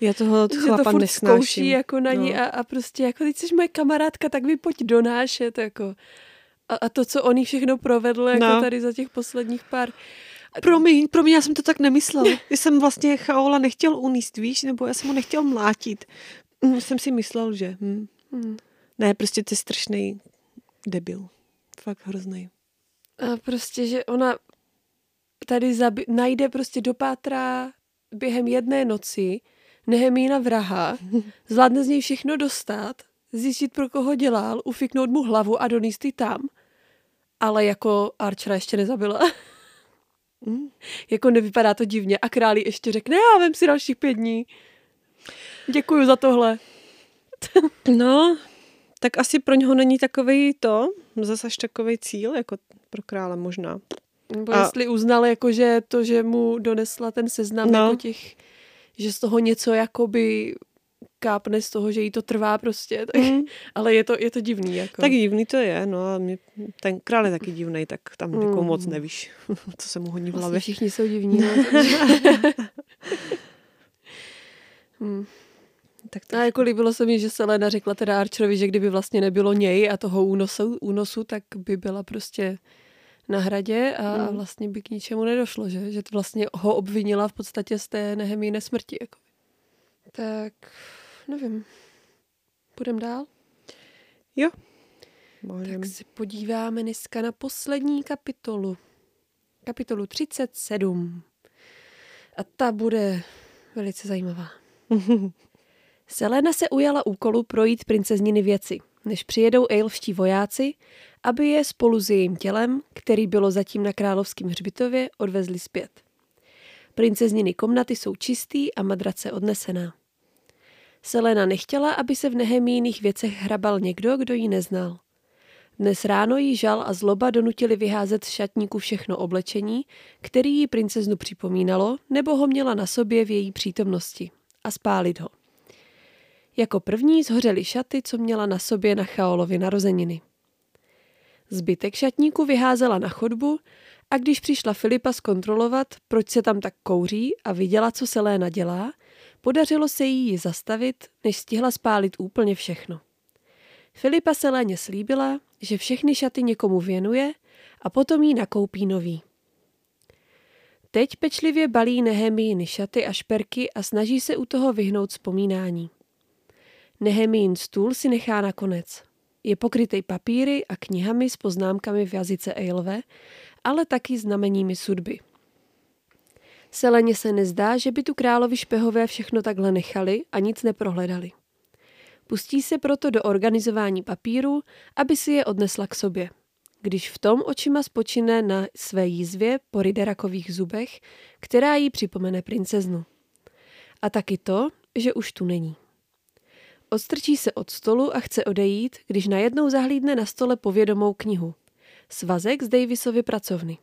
Já toho chlapa to nesnáším. Zkouší jako na ní no. a, a prostě jako teď jsi moje kamarádka, tak mi pojď donášet jako. A, a to, co oni všechno provedl jako no. tady za těch posledních pár. Promiň, promiň, já jsem to tak nemyslela. Já jsem vlastně Chaola nechtěl uníst, víš, nebo já jsem ho nechtěl mlátit. Hm, jsem si myslel, že hm. Hmm. ne, prostě to je strašný debil. Fakt hrozný. A prostě, že ona tady zabi- najde prostě dopátrá během jedné noci Nehemina vraha, zvládne z něj všechno dostat, zjistit, pro koho dělal, ufiknout mu hlavu a donést ji tam. Ale jako Archera ještě nezabila. Mm. Jako nevypadá to divně. A králi ještě řekne, já vem si dalších pět dní. Děkuju za tohle. No, tak asi pro něho není takovej to, zase až takovej cíl, jako pro krále možná. Bo a... jestli uznal, jakože to, že mu donesla ten seznam no. jako těch... že z toho něco jakoby kápne z toho, že jí to trvá prostě, tak, mm. ale je to, je to divný. Jako. Tak divný to je, no a mě, ten král je taky divnej, tak tam mm. jako moc nevíš, co se mu hodí v hlavě. Vlastně všichni jsou divní. No, takže... mm. tak to... A jako líbilo se mi, že Celaena řekla teda Archerovi, že kdyby vlastně nebylo něj a toho únosu, únosu tak by byla prostě... na hradě a mm. vlastně by k ničemu nedošlo, že? Že vlastně ho obvinila v podstatě z té Neheminy smrti. Jako. Tak, nevím. Půjdeme dál? Jo. Můžem. Tak si podíváme dneska na poslední kapitolu. Kapitolu třicet sedm. A ta bude velice zajímavá. Celaena se ujala úkolu projít princezniny věci, než přijedou eilovští vojáci, aby je spolu s jejím tělem, který bylo zatím na královském hřbitově, odvezli zpět. Princezniny komnaty jsou čistý a madrace odnesená. Celaena nechtěla, aby se v Nehemíných věcech hrabal někdo, kdo ji neznal. Dnes ráno jí žal a zloba donutili vyházet z šatníku všechno oblečení, který jí princeznu připomínalo, nebo ho měla na sobě v její přítomnosti, a spálit ho. Jako první zhořely šaty, co měla na sobě na Chaolovi narozeniny. Zbytek šatníku vyházela na chodbu a když přišla Filipa zkontrolovat, proč se tam tak kouří a viděla, co Celaena dělá, podařilo se jí ji zastavit, než stihla spálit úplně všechno. Filipa Celaeně slíbila, že všechny šaty někomu věnuje a potom jí nakoupí nový. Teď pečlivě balí Neheminy šaty a šperky a snaží se u toho vyhnout vzpomínání. Nehemín stůl si nechá nakonec. Je pokrytej papíry a knihami s poznámkami v jazyce Eilové, ale taky znameními sudby. Celaeně se nezdá, že by tu královi špehové všechno takhle nechali a nic neprohledali. Pustí se proto do organizování papíru, aby si je odnesla k sobě. Když v tom očima spočine na své jízvě po Rydarakových zubech, která jí připomene princeznu. A taky to, že už tu není. Odstrčí se od stolu a chce odejít, když najednou zahlídne na stole povědomou knihu. Svazek z Davisovy pracovny.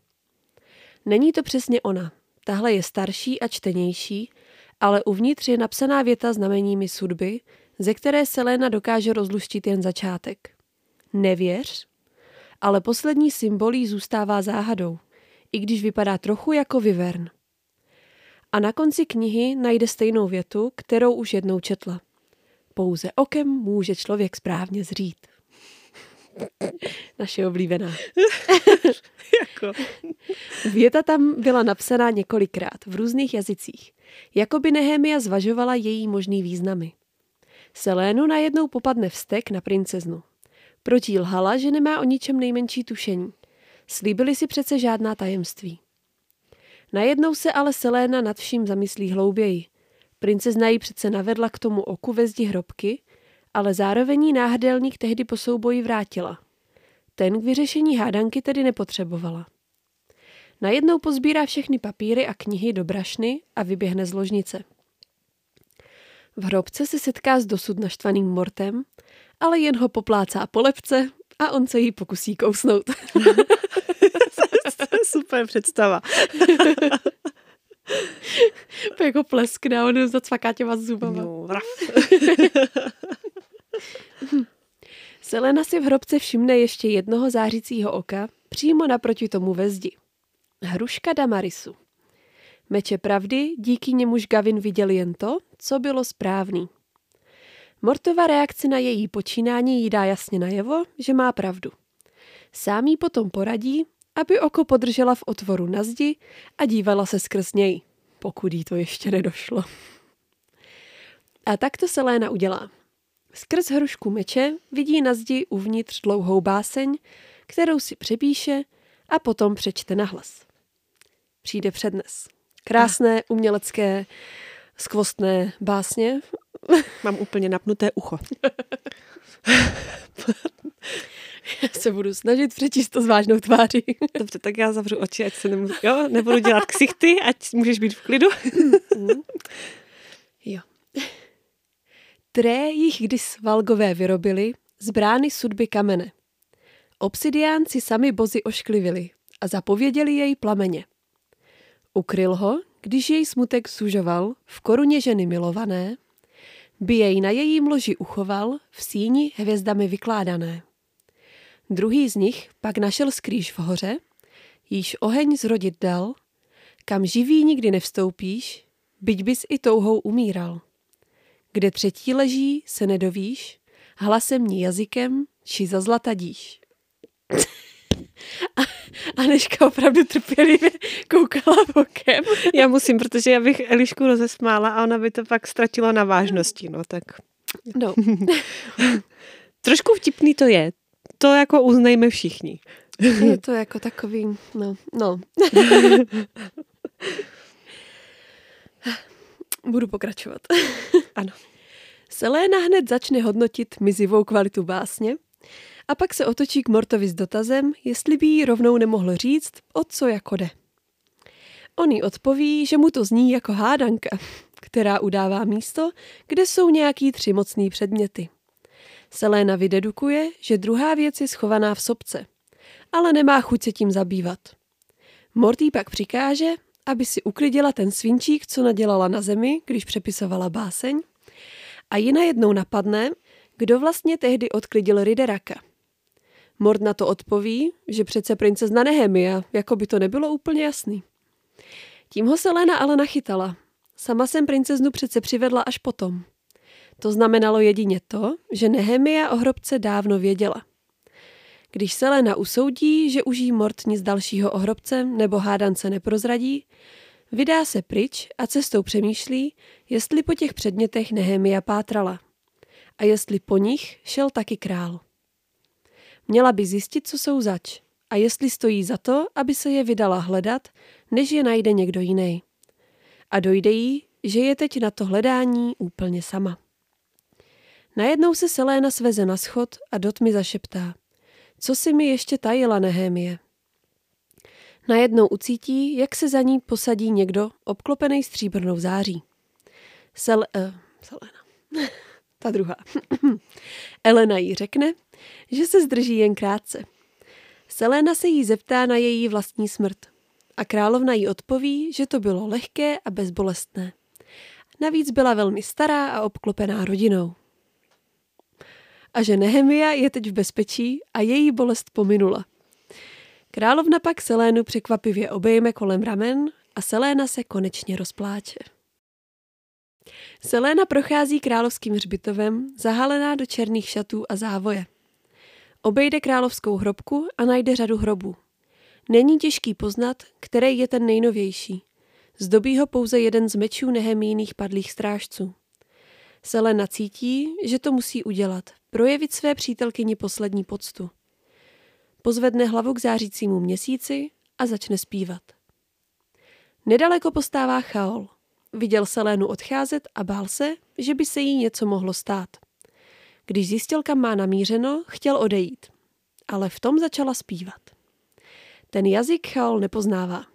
Není to přesně ona. Tahle je starší a čtenější, ale uvnitř je napsaná věta znameními sudby, ze které Celaena dokáže rozluštit jen začátek. Nevěř, ale poslední symbol jí zůstává záhadou, i když vypadá trochu jako vyvern. A na konci knihy najde stejnou větu, kterou už jednou četla. Pouze okem může člověk správně zřít. Naše oblíbená. Jako. Věta tam byla napsaná několikrát v různých jazycích. Jakoby Nehemia zvažovala její možný významy. Celaenu najednou popadne vztek na princeznu. Proč jí lhala, že nemá o ničem nejmenší tušení. Slíbili si přece žádná tajemství. Najednou se ale Celaena nad vším zamyslí hlouběji. Princezna ji přece navedla k tomu oku ve zdi hrobky, ale zároveň jí náhrdelník tehdy po souboji vrátila. Ten k vyřešení hádanky tedy nepotřebovala. Najednou pozbírá všechny papíry a knihy do brašny a vyběhne z ložnice. V hrobce se setká s dosud naštvaným Mortem, ale jen ho poplácá po lebce a on se jí pokusí kousnout. Super představa. To jako pleskne a on zacvaká těma zubama. No, Celaena si v hrobce všimne ještě jednoho zářícího oka přímo naproti tomu ve zdi. Hruška Damarisu. Meče pravdy, díky němuž Gavin viděl jen to, co bylo správný. Mortova reakce na její počínání jí dá jasně najevo, že má pravdu. Sám jí potom poradí, aby oko podržela v otvoru na zdi a dívala se skrz něj, pokud jí to ještě nedošlo. A tak to Celaena udělá. Skrz hrušku meče vidí na zdi uvnitř dlouhou báseň, kterou si přepíše a potom přečte nahlas. Přijde přednes. Krásné, umělecké, skvostné básně. Mám úplně napnuté ucho. Já se budu snažit přečíst to s vážnou tváří. Dobře, tak já zavřu oči, ať se nemůžu, jo, nebudu dělat ksichty, ať můžeš být v klidu. Mm. Jo. Tré jich když Valgové vyrobili z brány sudby kamene. Obsidiánci sami bozy ošklivili a zapověděli jej plameně. Ukryl ho, když jej smutek sužoval v koruně ženy milované, by jej na jejím loži uchoval v síni hvězdami vykládané. Druhý z nich pak našel skrýž v hoře, jíž oheň zrodit dal, kam živý nikdy nevstoupíš, byť bys i touhou umíral. Kde třetí leží, se nedovíš, hlasem ní jazykem, či za zlatadíš. A Aneška opravdu trpělivě koukala bokem. Já musím, protože já bych Elišku rozesmála a ona by to pak ztratila na vážnosti, no tak. No. Trošku vtipný to je. To jako uznejme všichni. Je to jako takový, no, no. Budu pokračovat. Ano. Celaena hned začne hodnotit mizivou kvalitu básně a pak se otočí k Mortovi s dotazem, jestli by jí rovnou nemohl říct, o co jako jde. On jí odpoví, že mu to zní jako hádanka, která udává místo, kde jsou nějaký tři mocný předměty. Celaena vydedukuje, že druhá věc je schovaná v sopce, ale nemá chuť se tím zabývat. Morty pak přikáže, aby si uklidila ten svinčík, co nadělala na zemi, když přepisovala báseň, a ji najednou napadne, kdo vlastně tehdy odklidil Rydaraka. Mort na to odpoví, že přece princezna Nehemia, jako by to nebylo úplně jasný. Tím ho Celaena ale nachytala. Sama jsem princeznu přece přivedla až potom. To znamenalo jedině to, že Nehemia o hrobce dávno věděla. Když Celaena usoudí, že už jí Mort nic dalšího o hrobce nebo hádance neprozradí, vydá se pryč a cestou přemýšlí, jestli po těch předmětech Nehemia pátrala. A jestli po nich šel taky král. Měla by zjistit, co jsou zač, a jestli stojí za to, aby se je vydala hledat, než je najde někdo jiný. A dojde jí, že je teď na to hledání úplně sama. Najednou se Celaena sveze na schod a do tmy zašeptá. Co si mi ještě tajila Nehemie? Najednou ucítí, jak se za ní posadí někdo obklopený stříbrnou září. Sel... Uh, Celaena. Ta druhá. Elena jí řekne, že se zdrží jen krátce. Celaena se jí zeptá na její vlastní smrt. A královna jí odpoví, že to bylo lehké a bezbolestné. Navíc byla velmi stará a obklopená rodinou. A že Nehemia je teď v bezpečí a její bolest pominula. Královna pak Celaenu překvapivě obejme kolem ramen a Celaena se konečně rozpláče. Celaena prochází královským hřbitovem, zahalená do černých šatů a závoje. Obejde královskou hrobku a najde řadu hrobů. Není těžký poznat, který je ten nejnovější. Zdobí ho pouze jeden z mečů Nehemijných padlých strážců. Celaena cítí, že to musí udělat, projevit své přítelkyni poslední poctu. Pozvedne hlavu k zářícímu měsíci a začne zpívat. Nedaleko postává Chaol. Viděl Celaenu odcházet a bál se, že by se jí něco mohlo stát. Když zjistil, kam má namířeno, chtěl odejít. Ale v tom začala zpívat. Ten jazyk Chaol nepoznává.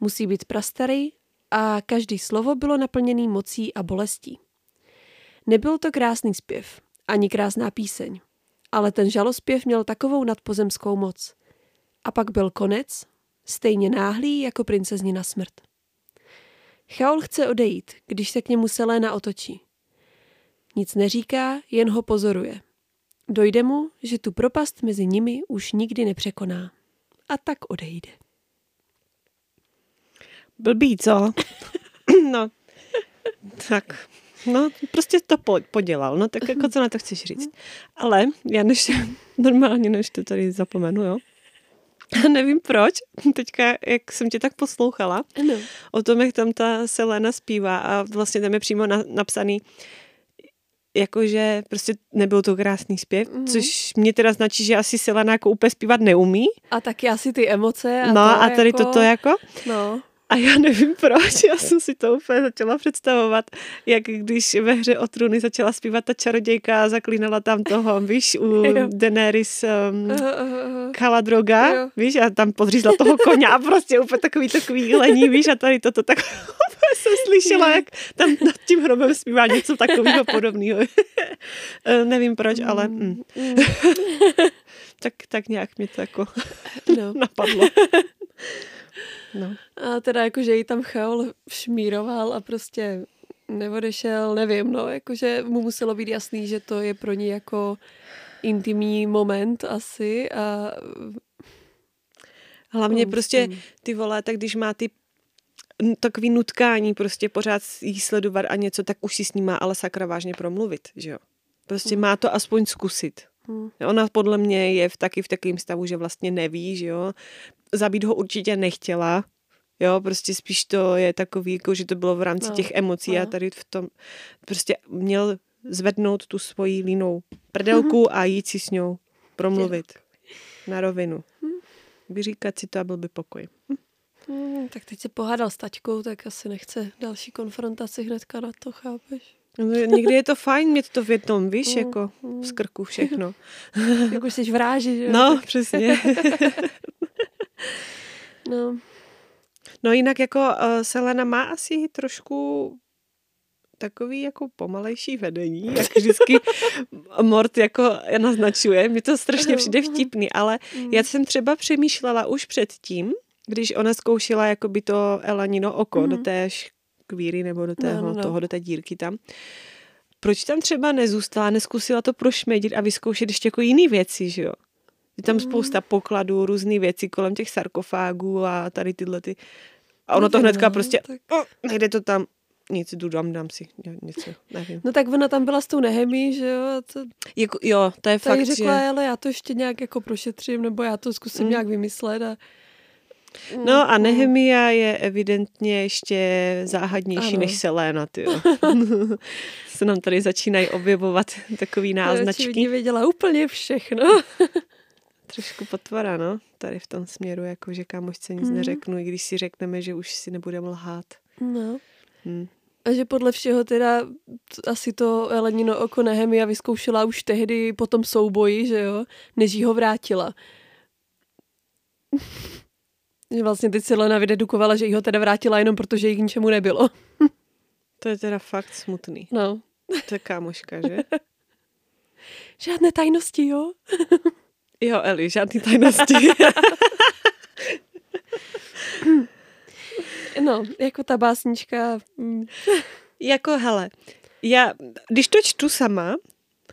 Musí být prastarý a každý slovo bylo naplněné mocí a bolestí. Nebyl to krásný zpěv, ani krásná píseň, ale ten žalospěv měl takovou nadpozemskou moc. A pak byl konec, stejně náhlý jako princeznina smrt. Chaol chce odejít, když se k němu Celaena otočí. Nic neříká, jen ho pozoruje. Dojde mu, že tu propast mezi nimi už nikdy nepřekoná. A tak odejde. Blbý, co? No, tak... No, prostě to podělal, no tak jako co na to chceš říct. Ale já než normálně než to tady zapomenu, jo. A nevím proč, teďka, jak jsem tě tak poslouchala, ano. O tom, jak tam ta Celaena zpívá a vlastně tam je přímo na, napsaný, jakože prostě nebyl to krásný zpěv, mm. což mě teda značí, že asi Celaena jako úplně zpívat neumí. A taky asi ty emoce. A no to a tady jako... toto jako... No. A já nevím proč, já jsem si to úplně začala představovat, jak když ve hře o trůny začala zpívat ta čarodějka a zaklínala tam toho, víš, u Daenerys um, Khal-Droga, víš, a tam podřízla toho koně a prostě úplně takový to kvílení, víš, a tady toto, tak jsem slyšela, jak tam nad tím hrobem zpívá něco takového podobného. Nevím proč, ale... Mm. tak, tak nějak mě to jako no. napadlo. No. A teda jakože jí tam Chaol šmíroval a prostě neodešel, nevím, no, jakože mu muselo být jasný, že to je pro ní jako intimní moment asi a... Hlavně no, prostě ty vole, tak když má ty takový nutkání prostě pořád jí sledovat a něco, tak už si s ní má ale sakra vážně promluvit, že jo. Prostě hmm. má to aspoň zkusit. Hmm. Ona podle mě je v taky v takovém stavu, že vlastně neví, že jo. Zabít ho určitě nechtěla, jo, prostě spíš to je takový, jako, že to bylo v rámci no, těch emocí no. a tady v tom prostě měl zvednout tu svoji línou prdelku mm-hmm. a jít si s ňou promluvit na rovinu. Mm. Vyříkat si to a byl by pokoj. Mm, tak teď se pohádal s taťkou, tak asi nechce další konfrontaci hnedka na to, chápeš? Někdy je to fajn mít to v jednom, víš, jako z krku všechno. Jak už jsi vráži, že? No, tak. Přesně. No. No jinak jako uh, Celaena má asi trošku takový jako pomalejší vedení, jak vždycky Mort jako naznačuje. Mně to strašně přijde vtipný, ale já jsem třeba přemýšlela už předtím, když ona zkoušela jakoby to Elanino oko mm-hmm. do té škvíry nebo do tého, no, no, no. toho, do té dírky tam. Proč tam třeba nezůstala, neskusila to prošmědit a vyzkoušet ještě jako jiný věci, že jo? Je tam spousta pokladů, různý věci kolem těch sarkofágů a tady tyhle ty. A ono no, to hnedka no, prostě, tak... oh, nejde to tam, nic, jdu dám, dám si něco, nevím. No tak ona tam byla s tou Nehemí, že jo? A to... Jako, jo, to je fakt, řekla, že... ale já to ještě nějak jako prošetřím, nebo já to zkusím mm. nějak vymyslet a... No a Nehemia je evidentně ještě záhadnější ano. než Celaena, tyjo. Se nám tady začínají objevovat takový náznačky. Já očividně věděla úplně všechno. Trošku potvora, no, tady v tom směru, jako že kámošce nic mm. neřeknu, i když si řekneme, že už si nebudeme lhát. No. Mm. A že podle všeho teda asi to Elenino oko Nehemia vyzkoušela už tehdy po tom souboji, že jo, než jí ho vrátila. Že vlastně teď Celaena vydedukovala, že jí ho teda vrátila jenom protože jí k ničemu nebylo. To je teda fakt smutný. No. To je kámoška, že? Žádné tajnosti, jo? Jo, Eli, žádný tajnosti. No, jako ta básnička. Jako, hele, já, když to čtu sama,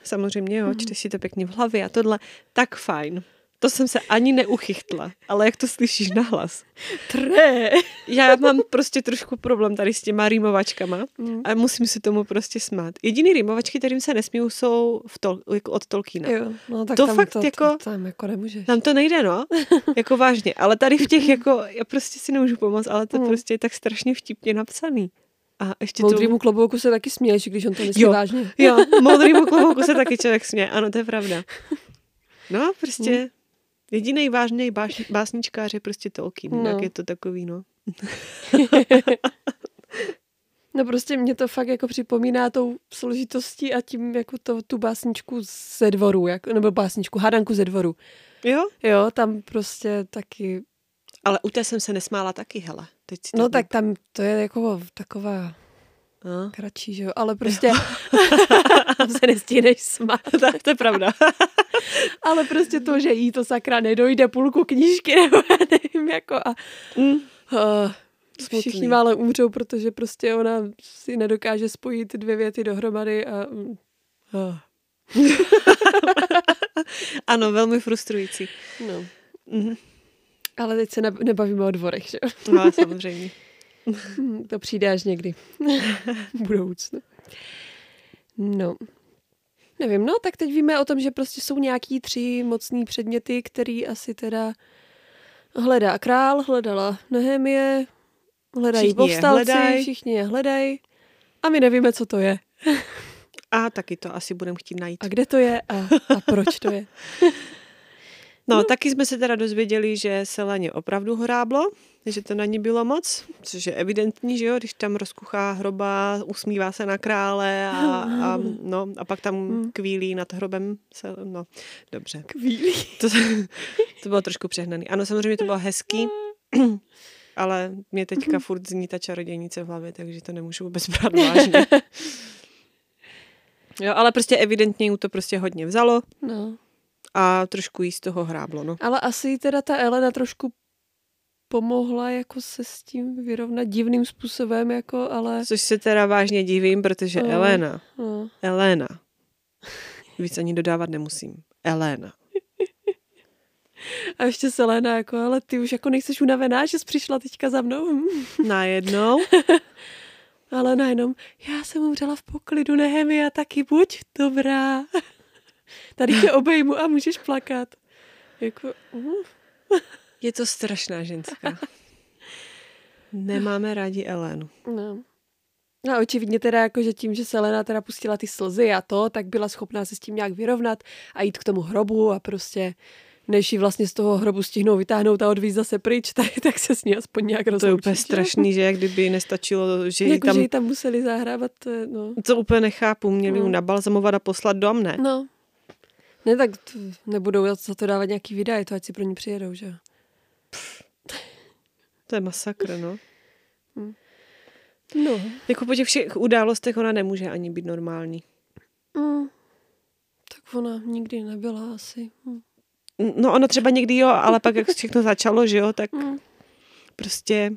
samozřejmě, jo, čte si to pěkně v hlavě a tohle, tak fajn. To jsem se ani neuchychtla, ale jak to slyšíš nahlas? Tré! Já mám prostě trošku problém tady s těma rýmovačkama mm. a musím se tomu prostě smát. Jediný rýmovačky, kterým se nesmíju, jsou v tol, jako od Tolkiena. Jo, no tak to tam fakt to, jako, to, tam jako nemůžeš. Tam to nejde, no. Jako vážně. Ale tady v těch jako, já prostě si nemůžu pomoct, ale to mm. prostě je tak strašně vtipně napsaný. A ještě moudrýmu to... klobouku se taky směješ, když on to myslí vážně. Jo, moudrýmu klobouku se taky člověk směje. Ano, to je pravda. No, prostě... Mm. Jedinej vážnej báš, básničkář je prostě Tolkien, no. Tak je to takový, no. No prostě mě to fakt jako připomíná tou složitostí a tím jako to, tu básničku ze dvoru, jako, nebo básničku, hádanku ze dvoru. Jo? Jo, tam prostě taky... Ale u té jsem se nesmála taky, hele. Teď si no tak tam to je jako taková... No. Kratší, že jo, ale prostě tam se nestíneš smát. Tak to je pravda. Ale prostě to, že jí to sakra nedojde půlku knížky, nebo já nevím, jako a mm. uh, všichni mále umřou, protože prostě ona si nedokáže spojit dvě věty dohromady a uh. Ano, velmi frustrující. No. Mm. Ale teď se nebavíme o dvorech, že jo. No, samozřejmě. To přijde až někdy. Budoucno. No. Nevím, no, tak teď víme o tom, že prostě jsou nějaký tři mocný předměty, který asi teda hledá král, hledala Nehemie, hledají povstalci, všichni je hledají a my nevíme, co to je. A taky to asi budeme chtít najít. A kde to je a, a proč to je. No, no, taky jsme se teda dozvěděli, že Celaeně opravdu horáblo, že to na ní bylo moc, což je evidentní, že jo, když tam rozkuchá Hroba, usmívá se na krále a, a, no, a pak tam kvílí nad Hrobem. Se, no, dobře. Kvílí. To, to bylo trošku přehnaný. Ano, samozřejmě to bylo hezký, ale mě teďka furt zní ta čarodějnice v hlavě, takže to nemůžu vůbec brát vážně. Jo, ale prostě evidentně jí to prostě hodně vzalo. No. A trošku jí z toho hráblo, no. Ale asi teda ta Elena trošku pomohla jako se s tím vyrovnat divným způsobem, jako, ale... Což se teda vážně divím, protože no, Elena, no. Elena, víc ani dodávat nemusím. Elena. A ještě se Elena, jako, ale ty už jako nejseš unavená, že jsi přišla teďka za mnou. Najednou. Ale najednou, já jsem umřela v poklidu, Nehemia, taky buď dobrá. Tady tě obejmu a můžeš plakat. Jako, uh. Je to strašná ženská. Nemáme rádi Elenu. No. A očividně teda, jako, že tím, že se Elena teda pustila ty slzy a to, tak byla schopná se s tím nějak vyrovnat a jít k tomu hrobu a prostě, než ji vlastně z toho hrobu stihnou vytáhnout a odvíz zase pryč, tak, tak se s ní aspoň nějak rozloučit. To je úplně strašný, že jak kdyby nestačilo, že jako, ji tam... že ji tam museli zahrávat, no. To úplně nechápu, měli ji nabalzamovat a poslat dom, ne? No. Ne, tak nebudou za to dávat nějaký videa, to ať si pro ní přijedou, že? Pff, to je masakr, no. No. Jako po těch všech událostech ona nemůže ani být normální. Mm. Tak ona nikdy nebyla asi. Mm. No ona třeba někdy jo, ale pak jak všechno začalo, že jo, tak mm. prostě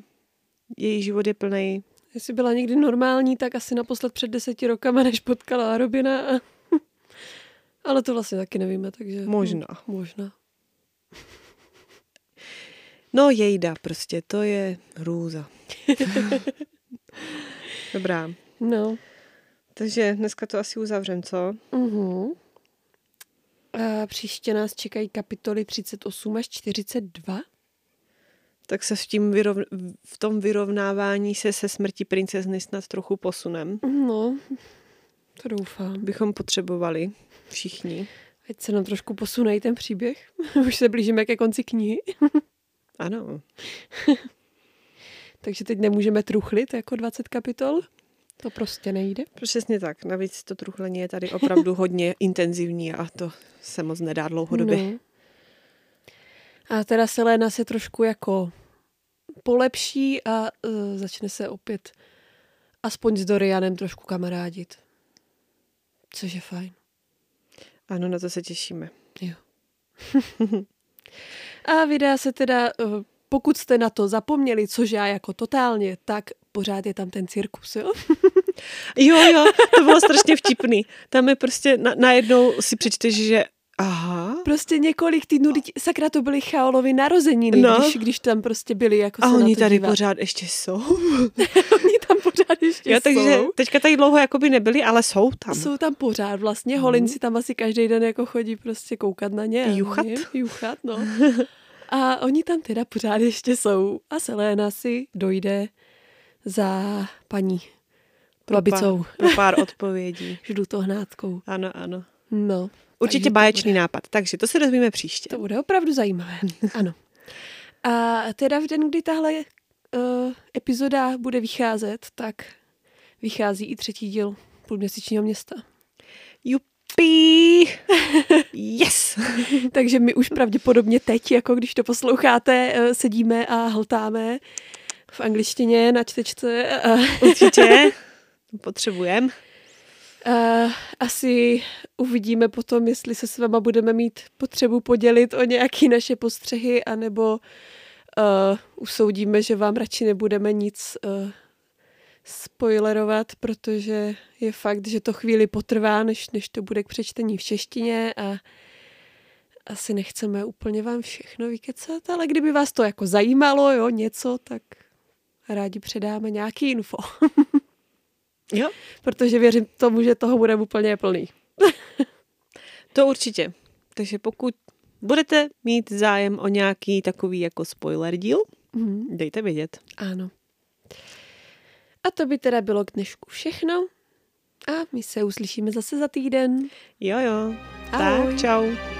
její život je plnej. Jestli byla někdy normální, tak asi naposled před deseti rokama, než potkala Arobina a... Ale to vlastně taky nevíme, takže... Možná. Hm, možná. No jejda prostě, to je hrůza. Dobrá. No. Takže dneska to asi uzavřem, co? Uh-huh. A příště nás čekají kapitoly třicet osm až čtyřicet dva. Tak se v, tím vyrov... v tom vyrovnávání se se smrtí princezny snad trochu posunem. No, to doufám. Bychom potřebovali všichni. Ať se nám trošku posunej ten příběh. Už se blížíme ke konci knihy. Ano. Takže teď nemůžeme truchlit jako dvacet kapitol. To prostě nejde. Přesně tak. Navíc to truchlení je tady opravdu hodně intenzivní a to se moc nedá dlouhodobě. No. A teda Celaena se trošku jako polepší a uh, začne se opět aspoň s Dorianem trošku kamarádit. Což je fajn. Ano, na to se těšíme. Jo. A vydá se teda, pokud jste na to zapomněli, což já jako totálně, tak pořád je tam ten cirkus, jo? Jo, jo, to bylo strašně vtipný. Tam je prostě, na, najednou si přečteš, že Aha. Prostě několik týdnů, sakra, to byly Chaolovi narozeniny, no. když, když tam prostě byli jako a se oni tady dívat. Pořád ještě jsou. Oni tam pořád ještě jo, takže jsou. Teďka tady dlouho jakoby nebyli, ale jsou tam. Jsou tam pořád vlastně, hmm. Holinci tam asi každý den jako chodí prostě koukat na ně. Juchat. Ne? Juchat, no. A oni tam teda pořád ještě jsou. A Celaena si dojde za paní Babicou. Pro, pro pár odpovědí. Ždu to hnátkou. Ano, ano. No. Určitě báječný nápad, takže to se dozvíme příště. To bude opravdu zajímavé, ano. A teda v den, kdy tahle uh, epizoda bude vycházet, tak vychází i třetí díl Půlměsíčního města. Jupí! Yes! Takže my už pravděpodobně teď, jako když to posloucháte, sedíme a hltáme v angličtině na čtečce. Určitě, potřebujeme. Uh, asi uvidíme potom, jestli se s váma budeme mít potřebu podělit o nějaké naše postřehy, anebo uh, usoudíme, že vám radši nebudeme nic uh, spoilerovat, protože je fakt, že to chvíli potrvá, než, než to bude k přečtení v češtině a asi nechceme úplně vám všechno vykecat, ale kdyby vás to jako zajímalo, jo, něco, tak rádi předáme nějaký info. Jo? Protože věřím tomu, že toho budeme úplně plný. To určitě. Takže pokud budete mít zájem o nějaký takový jako spoiler díl, mm-hmm. dejte vědět. Ano. A to by teda bylo k dnešku všechno. A my se uslyšíme zase za týden. Jo jo. Ahoj. Tak čau.